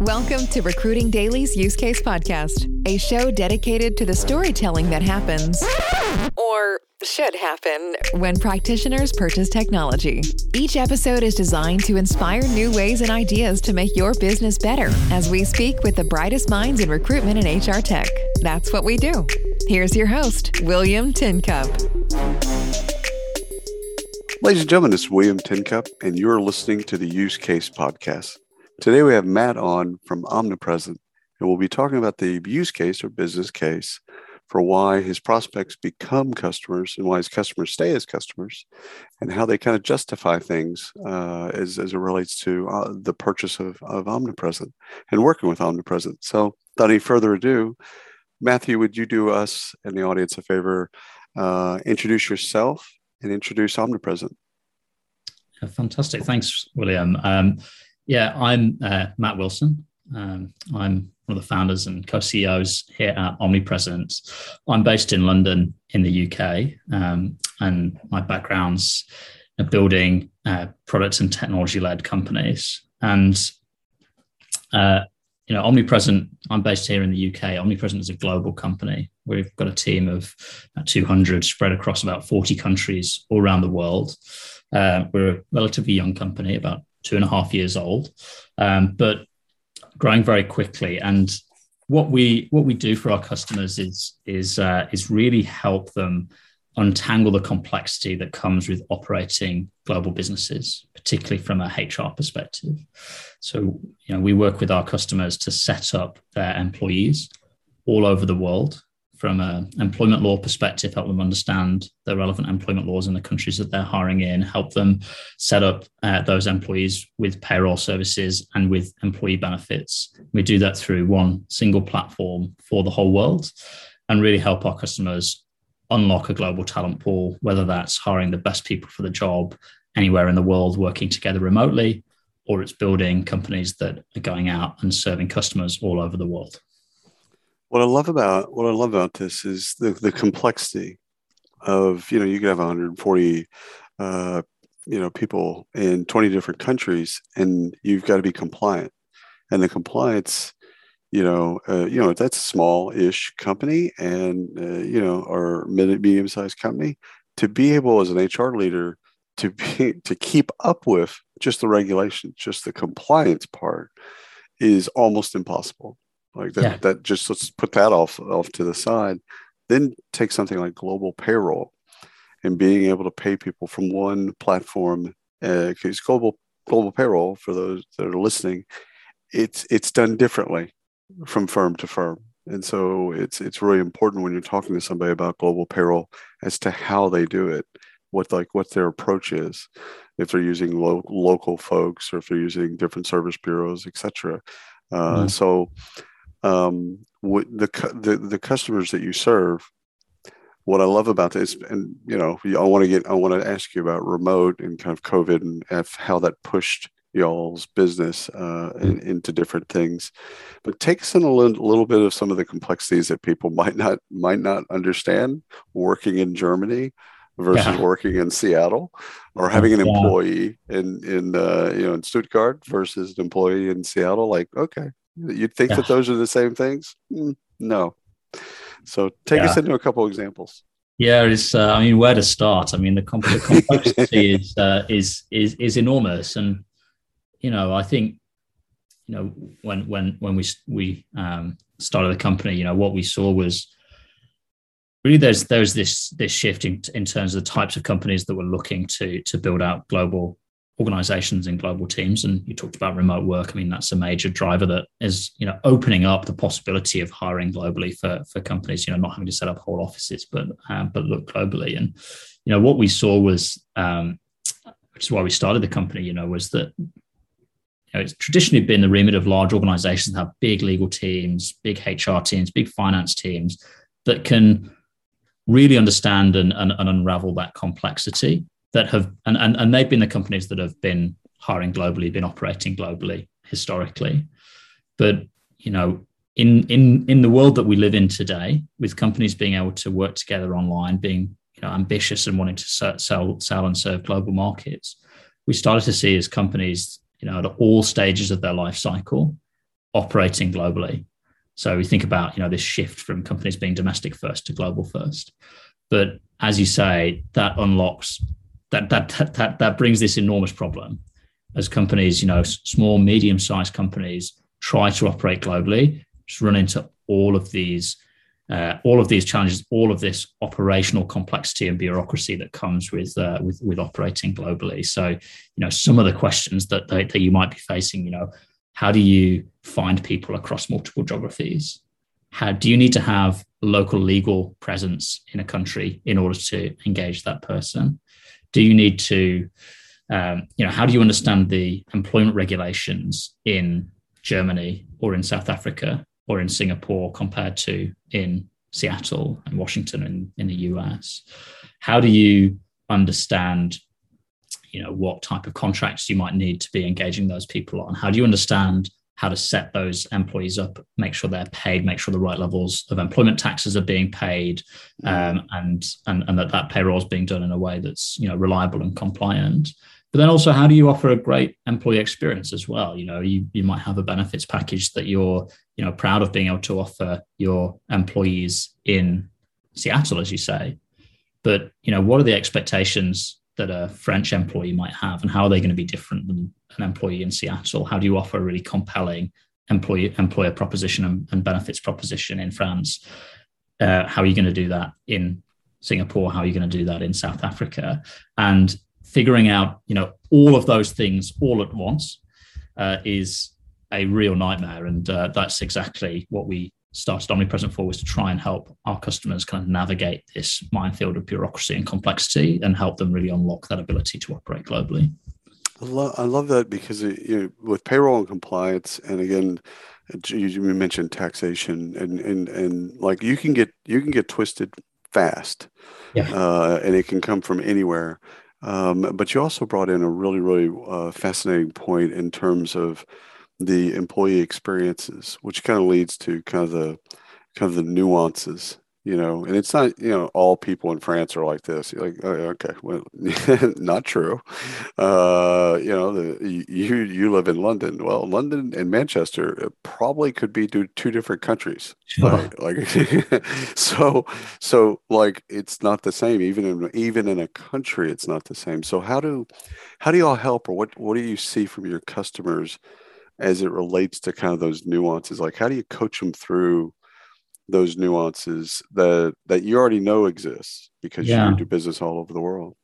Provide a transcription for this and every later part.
Welcome to Recruiting Daily's Use Case Podcast, a show dedicated to the storytelling that happens, or should happen, when practitioners purchase technology. Each episode is designed to inspire new ways and ideas to make your business better as we speak with the brightest minds in recruitment and HR tech. That's what we do. Here's your host, William Tincup. Ladies and gentlemen, it's William Tincup, and you're listening to the Use Case Podcast. Today we have Matt on from Omnipresent, and we'll be talking about the use case or business case for why his prospects become customers and why his customers stay as customers, and how they kind of justify things as it relates to the purchase of Omnipresent and working with Omnipresent. So without any further ado, Matthew, would you do us and the audience a favor, introduce yourself and introduce Omnipresent? Fantastic. Thanks, William. I'm Matt Wilson. I'm one of the founders and co-CEOs here at Omnipresent. I'm based in London in the UK, and my background's building products and technology-led companies. And, Omnipresent, I'm based here in the UK. Omnipresent is a global company. We've got a team of 200 spread across about 40 countries all around the world. We're a relatively young company, about 2.5 years old, but growing very quickly. And what we do for our customers is really help them untangle the complexity that comes with operating global businesses, particularly from a HR perspective. So, we work with our customers to set up their employees all over the world from an employment law perspective, help them understand the relevant employment laws in the countries that they're hiring in, help them set up those employees with payroll services and with employee benefits. We do that through one single platform for the whole world and really help our customers unlock a global talent pool, whether that's hiring the best people for the job anywhere in the world, working together remotely, or it's building companies that are going out and serving customers all over the world. What I love about this is the complexity of, you could have 140, people in 20 different countries, and you've got to be compliant. And the compliance, that's a small-ish company and, or medium-sized company, to be able as an HR leader to keep up with just the regulations, just the compliance part is almost impossible. Like that, yeah. That just, let's put that off to the side. Then take something like global payroll and being able to pay people from one platform. Because global payroll, for those that are listening, it's done differently from firm to firm, and so it's really important when you're talking to somebody about global payroll as to how they do it, what their approach is, if they're using local folks or if they're using different service bureaus, etc. Mm-hmm. So. The customers that you serve, what I love about this, and I want to ask you about remote and kind of COVID and how that pushed y'all's business into different things, but take us in a little bit of some of the complexities that people might not understand working in Germany versus working in Seattle, or having an employee in Stuttgart versus an employee in Seattle. Like, okay. You'd think that those are the same things? No. So take us into a couple examples. Yeah, it's. Where to start? The complexity is enormous, and I think when we started the company, what we saw was really there's this shift in terms of the types of companies that were looking to build out global organizations and global teams. And you talked about remote work. That's a major driver that is, opening up the possibility of hiring globally for companies, not having to set up whole offices, but look globally. And, what we saw was, which is why we started the company, was that it's traditionally been the remit of large organizations that have big legal teams, big HR teams, big finance teams that can really understand and unravel that complexity. That have and they've been the companies that have been hiring globally, been operating globally historically. But in the world that we live in today, with companies being able to work together online, being ambitious and wanting to sell and serve global markets, we started to see as companies at all stages of their life cycle operating globally. So we think about, you know, this shift from companies being domestic first to global first. But as you say, that unlocks, that brings this enormous problem as companies, you know, small, medium-sized companies try to operate globally, just run into all of these challenges, all of this operational complexity and bureaucracy that comes with operating globally. So, you know, some of the questions that you might be facing, you know, how do you find people across multiple geographies? How do you need to have local legal presence in a country in order to engage that person? Do you need to, you know, how do you understand the employment regulations in Germany or in South Africa or in Singapore compared to in Seattle and Washington and in the US? How do you understand, you know, what type of contracts you might need to be engaging those people on? How do you understand how to set those employees up, make sure they're paid, make sure the right levels of employment taxes are being paid, and that payroll is being done in a way that's, you know, reliable and compliant? But then also, how do you offer a great employee experience as well? You know, you might have a benefits package that you're, you know, proud of being able to offer your employees in Seattle, as you say. But, you know, what are the expectations that a French employee might have, and how are they going to be different than an employee in Seattle? How do you offer a really compelling employer proposition and benefits proposition in France? How are you going to do that in Singapore? How are you going to do that in South Africa? And figuring out, you know, all of those things all at once is a real nightmare. And that's exactly what we started Omnipresent for, was to try and help our customers kind of navigate this minefield of bureaucracy and complexity and help them really unlock that ability to operate globally. I love that, because it, you know, with payroll and compliance, and again, you mentioned taxation, and like you can get twisted fast, and it can come from anywhere. But you also brought in a really, really fascinating point in terms of the employee experiences, which kind of leads to kind of the nuances, you know. And it's not, you know, all people in France are like this. You're like, oh, okay, well, not true. You know, you live in London. Well, London and Manchester probably could be two different countries. Sure. Like so like it's not the same. Even in a country, it's not the same. So how do y'all help, or what do you see from your customers as it relates to kind of those nuances? Like, how do you coach them through those nuances that you already know exists because you do business all over the world?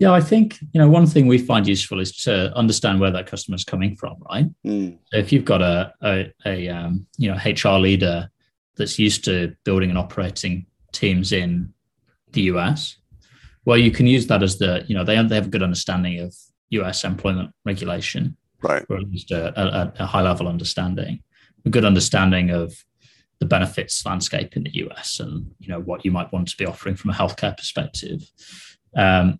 Yeah, I think, you know, one thing we find useful is to understand where that customer is coming from, right? Mm. So if you've got a you know, HR leader that's used to building and operating teams in the US, well, you can use that as the, you know, they have a good understanding of US employment regulation. Right. Or at least a high-level understanding, a good understanding of the benefits landscape in the US, and, you know, what you might want to be offering from a healthcare perspective, and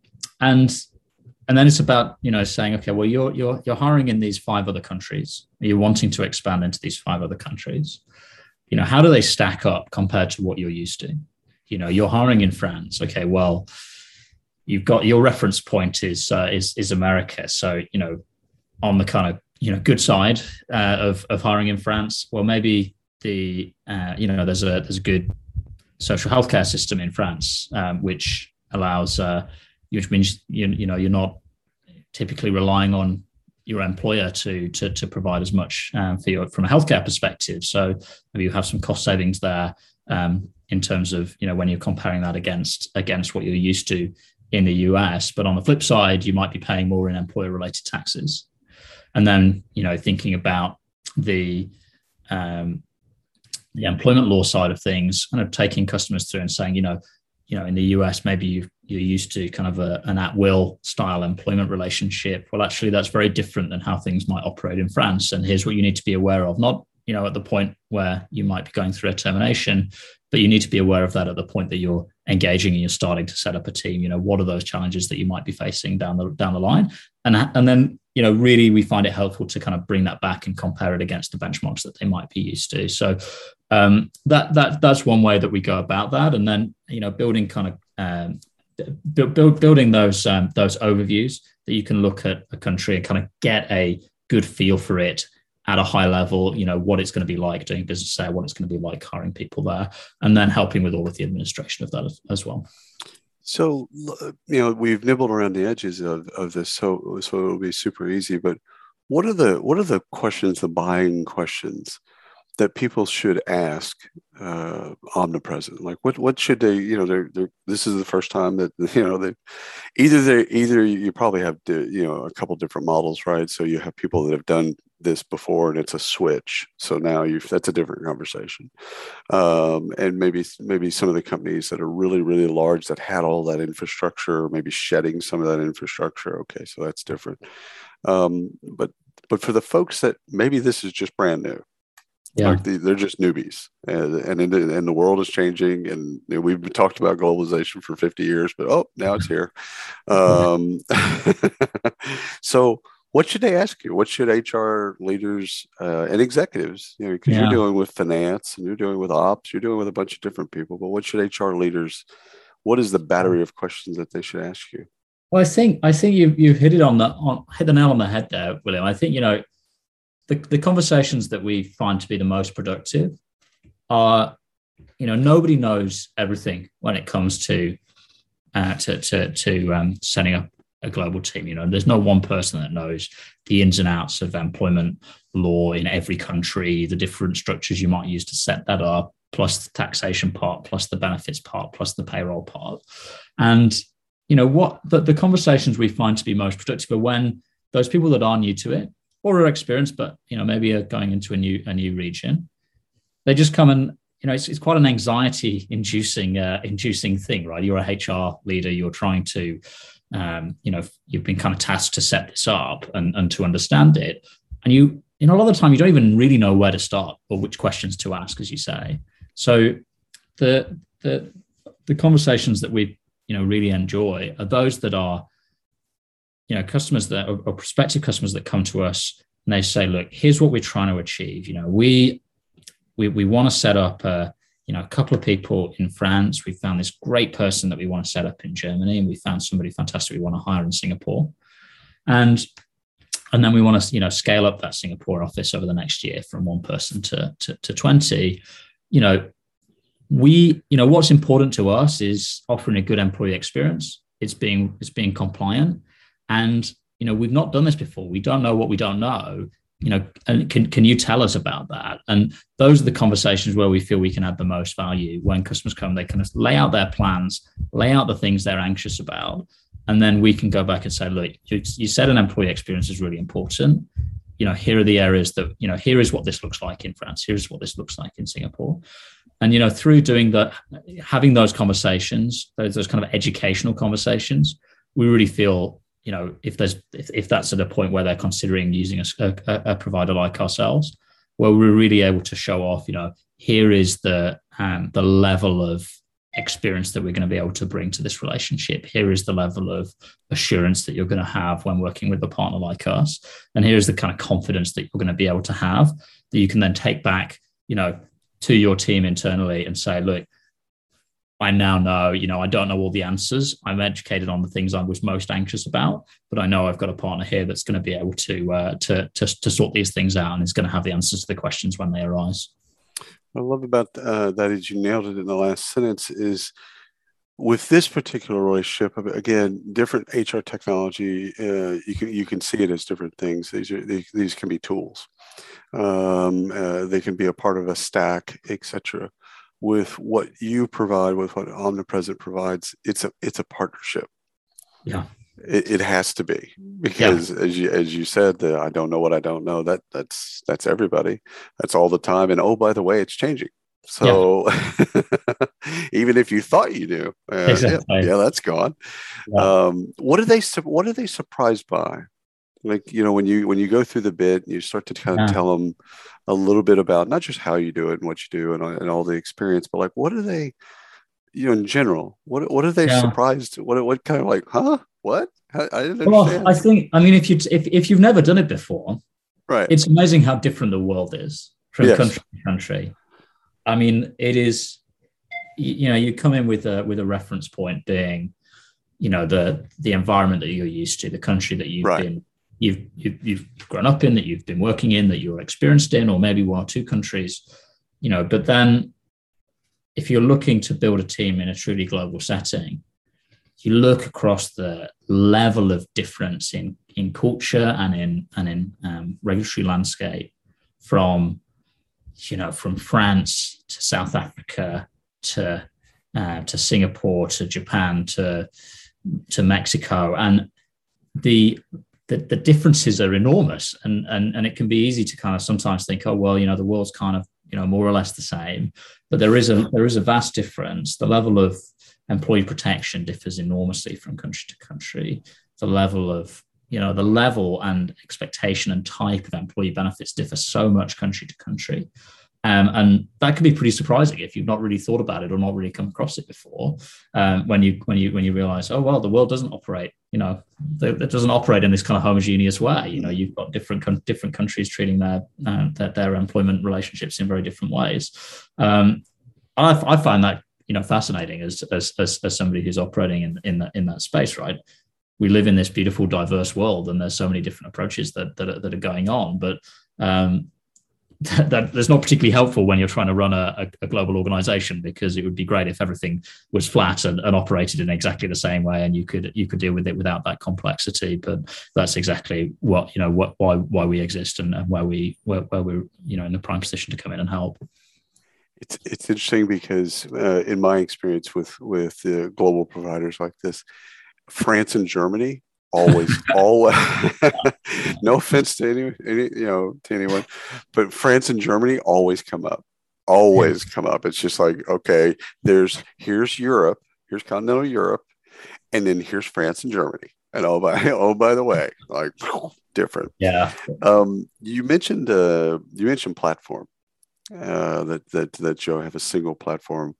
then it's about, you know, saying, okay, well, you're hiring in these 5 other countries, you're wanting to expand into these 5 other countries, you know, how do they stack up compared to what you're used to? You know, you're hiring in France, okay, well, you've got your reference point is America, so, you know, on the kind of, you know, good side of hiring in France, well, maybe the you know, there's a good social healthcare system in France, which allows which means you know, you're not typically relying on your employer to provide as much for you from a healthcare perspective. So maybe you have some cost savings there in terms of, you know, when you're comparing that against what you're used to in the US. But on the flip side, you might be paying more in employer-related taxes. And then, you know, thinking about the employment law side of things, kind of taking customers through and saying, you know, in the US, maybe you're used to kind of an at-will style employment relationship. Well, actually, that's very different than how things might operate in France. And here's what you need to be aware of, not, you know, at the point where you might be going through a termination, but you need to be aware of that at the point that you're engaging and you're starting to set up a team. You know, what are those challenges that you might be facing down the line? And then, you know, really we find it helpful to kind of bring that back and compare it against the benchmarks that they might be used to. So that's one way that we go about that. And then, you know, building kind of building those overviews that you can look at a country and kind of get a good feel for it at a high level, you know, what it's going to be like doing business there, what it's going to be like hiring people there, and then helping with all of the administration of that as well. So, you know, we've nibbled around the edges of this, so it'll be super easy. But what are the questions, the buying questions that people should ask Omnipresent? Like what should they, you know, they're, this is the first time that, you know, either you probably have, you know, a couple different models, right? So you have people that have done this before and it's a switch. So now that's a different conversation. And maybe some of the companies that are really, really large that had all that infrastructure, maybe shedding some of that infrastructure. Okay. So that's different. But for the folks that maybe this is just brand new, yeah. Like they're just newbies, and the world is changing, and we've talked about globalization for 50 years, but now it's here. So, what should they ask you? What should HR leaders and executives, you know, because you're dealing with finance and you're dealing with ops, you're dealing with a bunch of different people. But what should HR leaders? What is the battery of questions that they should ask you? Well, I think you've hit it hit the nail on the head there, William. I think, you know, the conversations that we find to be the most productive are, you know, nobody knows everything when it comes to setting up a global team. You know, there's no one person that knows the ins and outs of employment law in every country, the different structures you might use to set that up, plus the taxation part, plus the benefits part, plus the payroll part. And, you know, what the conversations we find to be most productive are when those people that are new to it, or are experienced, but, you know, maybe are going into a new region. They just come and, you know, it's quite an anxiety-inducing thing, right? You're a HR leader. You're trying to, you know, you've been kind of tasked to set this up and to understand it. And you know, a lot of the time, you don't even really know where to start or which questions to ask, as you say. So the conversations that we, you know, really enjoy are those that are, you know, customers that or prospective customers that come to us and they say, look, here's what we're trying to achieve. You know, we want to set up a couple of people in France. We found this great person that we want to set up in Germany, and we found somebody fantastic we want to hire in Singapore. And then we want to, you know, scale up that Singapore office over the next year from one person to 20. You know, what's important to us is offering a good employee experience. It's being compliant. And, you know, we've not done this before. We don't know what we don't know, you know, and can you tell us about that? And those are the conversations where we feel we can add the most value. When customers come, they can lay out their plans, lay out the things they're anxious about. And then we can go back and say, look, you said an employee experience is really important. You know, here are the areas that, you know, here is what this looks like in France. Here's what this looks like in Singapore. And, you know, through doing that, having those conversations, those kind of educational conversations, we really feel, you know, if that's at a point where they're considering using a provider like ourselves, where we're really able to show off, you know, here is the level of experience that we're going to be able to bring to this relationship. Here is the level of assurance that you're going to have when working with a partner like us. And here's the kind of confidence that you're going to be able to have that you can then take back, you know, to your team internally and say, look, I now know, you know, I don't know all the answers. I'm educated on the things I was most anxious about, but I know I've got a partner here that's going to be able to sort these things out and is going to have the answers to the questions when they arise. What I love about that is you nailed it in the last sentence is with this particular relationship, again, different HR technology, you can see it as different things. These can be tools. They can be a part of a stack, etc. With what you provide, with what Omnipresent provides, it's a partnership. Yeah, it has to be because, as you said, the I don't know what I don't know. That's everybody. That's all the time. And oh, by the way, it's changing. So even if you thought you knew, exactly. yeah, that's gone. Yeah. What are they surprised by? Like, you know, when you go through the bit, you start to kind of tell them a little bit about not just how you do it and what you do and all the experience, but like, what are they, you know, in general, what are they surprised? What kind of like, huh? What? I didn't understand. I think, I mean, if you've never done it before, right? It's amazing how different the world is from country to country. I mean, it is, you know, you come in with a reference point being, you know, the environment that you're used to, the country that you've been you've grown up in, that you've been working in, that you're experienced in, or maybe one or two countries, you know. But then if you're looking to build a team in a truly global setting, you look across the level of difference in culture and in regulatory landscape from France to South Africa to Singapore to Japan to Mexico, and the differences are enormous, and it can be easy to kind of sometimes think, oh well, you know, the world's kind of, you know, more or less the same, but there is a vast difference. The level of employee protection differs enormously from country to country. The level of, you know, the level and expectation and type of employee benefits differ so much country to country. And that can be pretty surprising if you've not really thought about it or not really come across it before. When you realize, oh well, the world doesn't operate, you know, it doesn't operate in this kind of homogeneous way. You know, you've got different countries treating their employment relationships in very different ways. I find that, you know, fascinating as somebody who's operating in that space. Right, we live in this beautiful diverse world, and there's so many different approaches that are going on, but that's not particularly helpful when you're trying to run a global organization, because it would be great if everything was flat and operated in exactly the same way, and you could deal with it without that complexity. But that's exactly why we exist, and where we're in the prime position to come in and help. It's interesting because in my experience with the global providers like this, France and Germany all no offense to anyone, but France and Germany always come up. It's just like, okay, here's Europe, here's continental Europe, and then here's France and Germany. And by the way, like different. Yeah. You mentioned platform, that you have a single platform.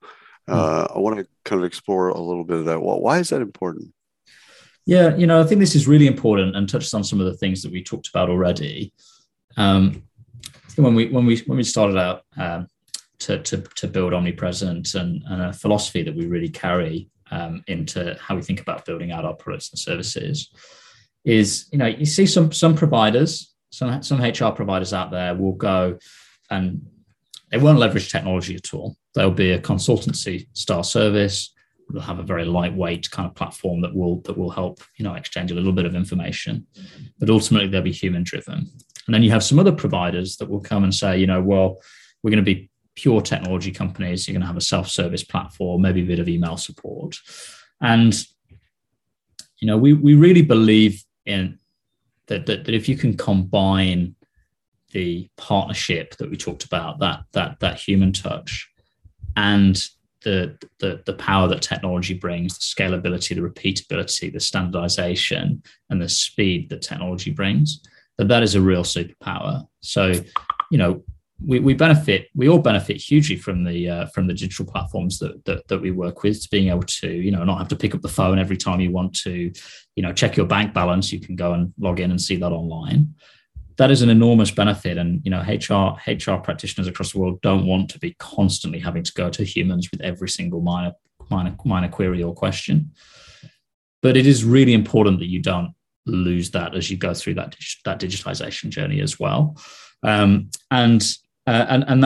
I want to kind of explore a little bit of that. Well, why is that important? Yeah, you know, I think this is really important and touches on some of the things that we talked about already. When we started out to build Omnipresent and a philosophy that we really carry into how we think about building out our products and services is, you know, you see some providers, some HR providers out there will go and they won't leverage technology at all. They'll be a consultancy style service. They'll have a very lightweight kind of platform that will help, you know, exchange a little bit of information, but ultimately they'll be human driven. And then you have some other providers that will come and say, you know, well, we're going to be pure technology companies. You're going to have a self-service platform, maybe a bit of email support. And, you know, we really believe in that if you can combine the partnership that we talked about, that human touch and the power that technology brings, the scalability, the repeatability, the standardization, and the speed that technology brings, that is a real superpower. So, you know, we all benefit hugely from the digital platforms that we work with, to being able to, you know, not have to pick up the phone every time you want to, you know, check your bank balance. You can go and log in and see that online. That is an enormous benefit. And, you know, HR practitioners across the world don't want to be constantly having to go to humans with every single minor query or question. But it is really important that you don't lose that as you go through that digitalization journey as well. And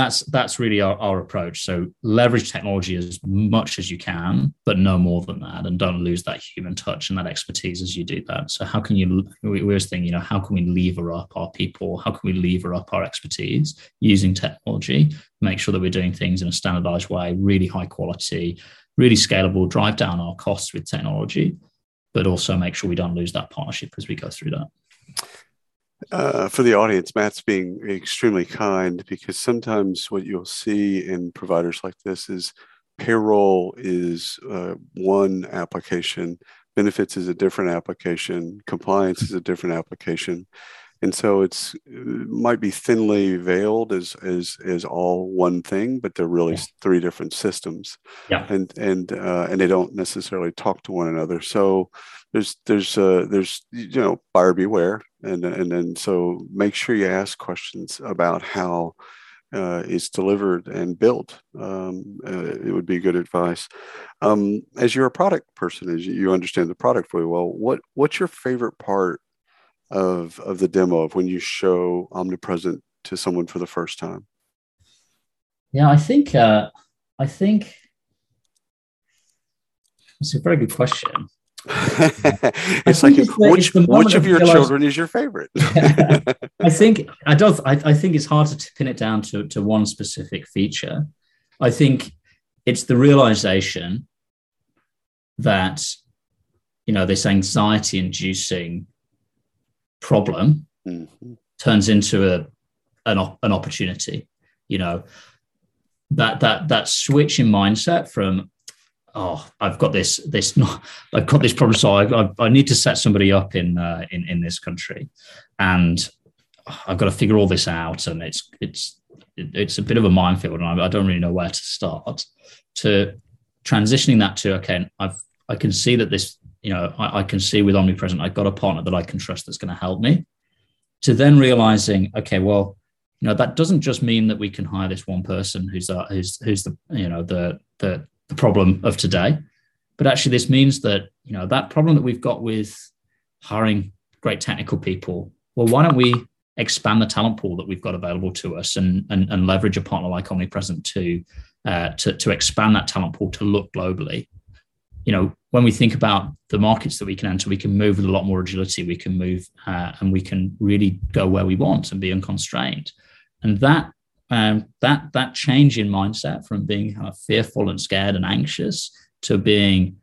that's really our approach. So leverage technology as much as you can, but no more than that, and don't lose that human touch and that expertise as you do that. So how can you? We always think, you know, how can we lever up our people? How can we lever up our expertise using technology? Make sure that we're doing things in a standardized way, really high quality, really scalable. Drive down our costs with technology, but also make sure we don't lose that partnership as we go through that. For the audience, Matt's being extremely kind, because sometimes what you'll see in providers like this is payroll is one application, benefits is a different application, compliance is a different application. And so it might be thinly veiled as all one thing, but they're really three different systems, and they don't necessarily talk to one another. So there's you know, buyer beware, and so make sure you ask questions about how it's delivered and built. It would be good advice. As you're a product person, as you understand the product really well, what's your favorite part of the demo of when you show Omnipresent to someone for the first time? Yeah, I think it's a very good question. It's like which of your children is your favorite? I think it's hard to pin it down to one specific feature. I think it's the realization that, you know, this anxiety-inducing problem turns into an opportunity. You know, that switch in mindset from, oh, I've got this problem, so I need to set somebody up in this country, and I've got to figure all this out, and it's a bit of a minefield, and I don't really know where to start. To transitioning that to, okay, I can see that this, you know, I can see with Omnipresent, I've got a partner that I can trust that's going to help me. To then realizing, okay, well, you know, that doesn't just mean that we can hire this one person who's the, you know, the problem of today, but actually this means that, you know, that problem that we've got with hiring great technical people, well, why don't we expand the talent pool that we've got available to us and leverage a partner like Omnipresent to expand that talent pool to look globally. You know, when we think about the markets that we can enter, we can move with a lot more agility. We can move and we can really go where we want and be unconstrained. And that change in mindset from being kind of fearful and scared and anxious to being,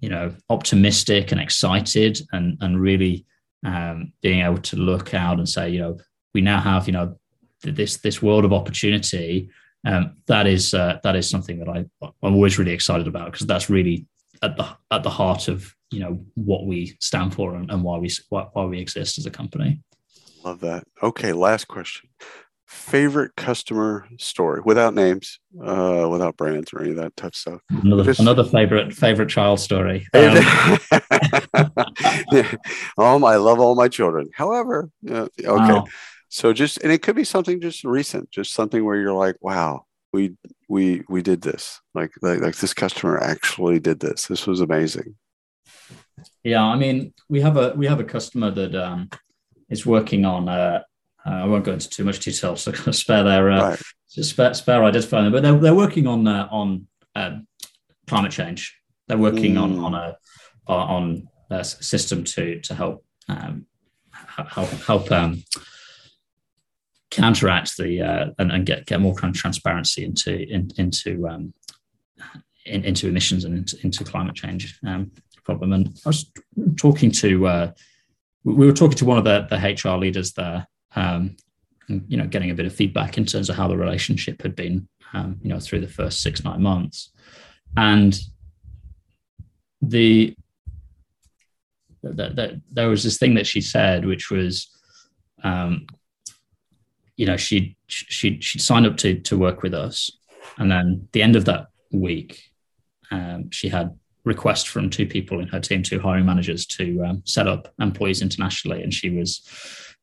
you know, optimistic and excited and really being able to look out and say, you know, we now have, you know, this world of opportunity. That is something that I'm always really excited about, because that's really at the heart of, you know, what we stand for and why we exist as a company. Love that. Okay, last question. Favorite customer story, without names, without brands or any of that type of stuff. Another favorite child story. I love all my children. However, okay. Wow. So and it could be something just recent, just something where you're like, wow, we did this. Like this customer actually did this. This was amazing. Yeah, I mean, we have a customer that is working on. I won't go into too much detail, so spare their right. spare identifying them. But they're working on climate change. They're working on a system to help counteract the and get more kind of transparency into emissions and into climate change problem. And I was talking to one of the HR leaders there. And, you know, getting a bit of feedback in terms of how the relationship had been, you know, through the first 6-9 months, and there was this thing that she said, which was, you know, she'd signed up to work with us, and then the end of that week, she had requests from 2 people in her team, 2 hiring managers, to set up employees internationally, and she was,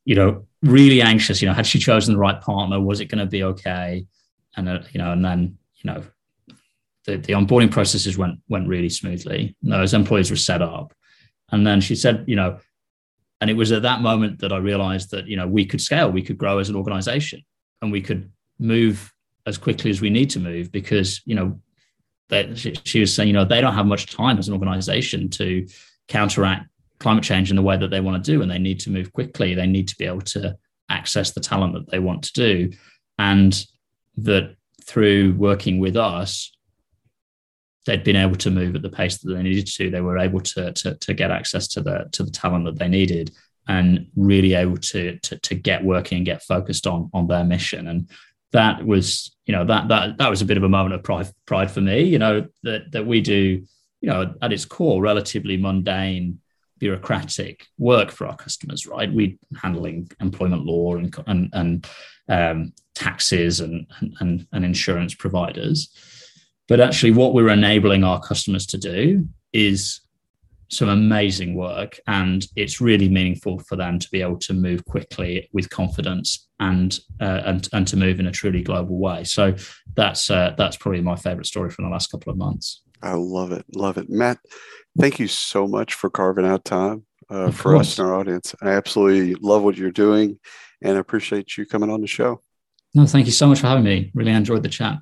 you know, really anxious. You know, had she chosen the right partner? Was it going to be okay? And you know, and then, you know, the onboarding processes went really smoothly. And those employees were set up, and then she said, you know, and it was at that moment that I realized that, you know, we could scale, we could grow as an organization, and we could move as quickly as we need to move, because, you know, she was saying, you know, they don't have much time as an organization to counteract climate change in the way that they want to do, and they need to move quickly. They need to be able to access the talent that they want to do, and that through working with us, they'd been able to move at the pace that they needed to. They were able to get access to the talent that they needed, and really able to get working and get focused on their mission. And that was, you know, that was a bit of a moment of pride for me. You know, that we do, you know, at its core, relatively mundane, bureaucratic work for our customers, right? We're handling employment law and taxes and insurance providers. But actually what we're enabling our customers to do is some amazing work, and it's really meaningful for them to be able to move quickly with confidence and to move in a truly global way. So that's probably my favorite story from the last couple of months. I love it. Matt, thank you so much for carving out time. for us and our audience. I absolutely love what you're doing and appreciate you coming on the show. No, thank you so much for having me. Really enjoyed the chat.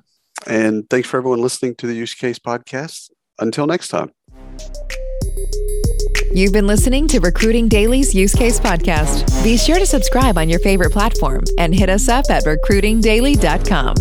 And thanks for everyone listening to the Use Case Podcast. Until next time. You've been listening to Recruiting Daily's Use Case Podcast. Be sure to subscribe on your favorite platform and hit us up at recruitingdaily.com.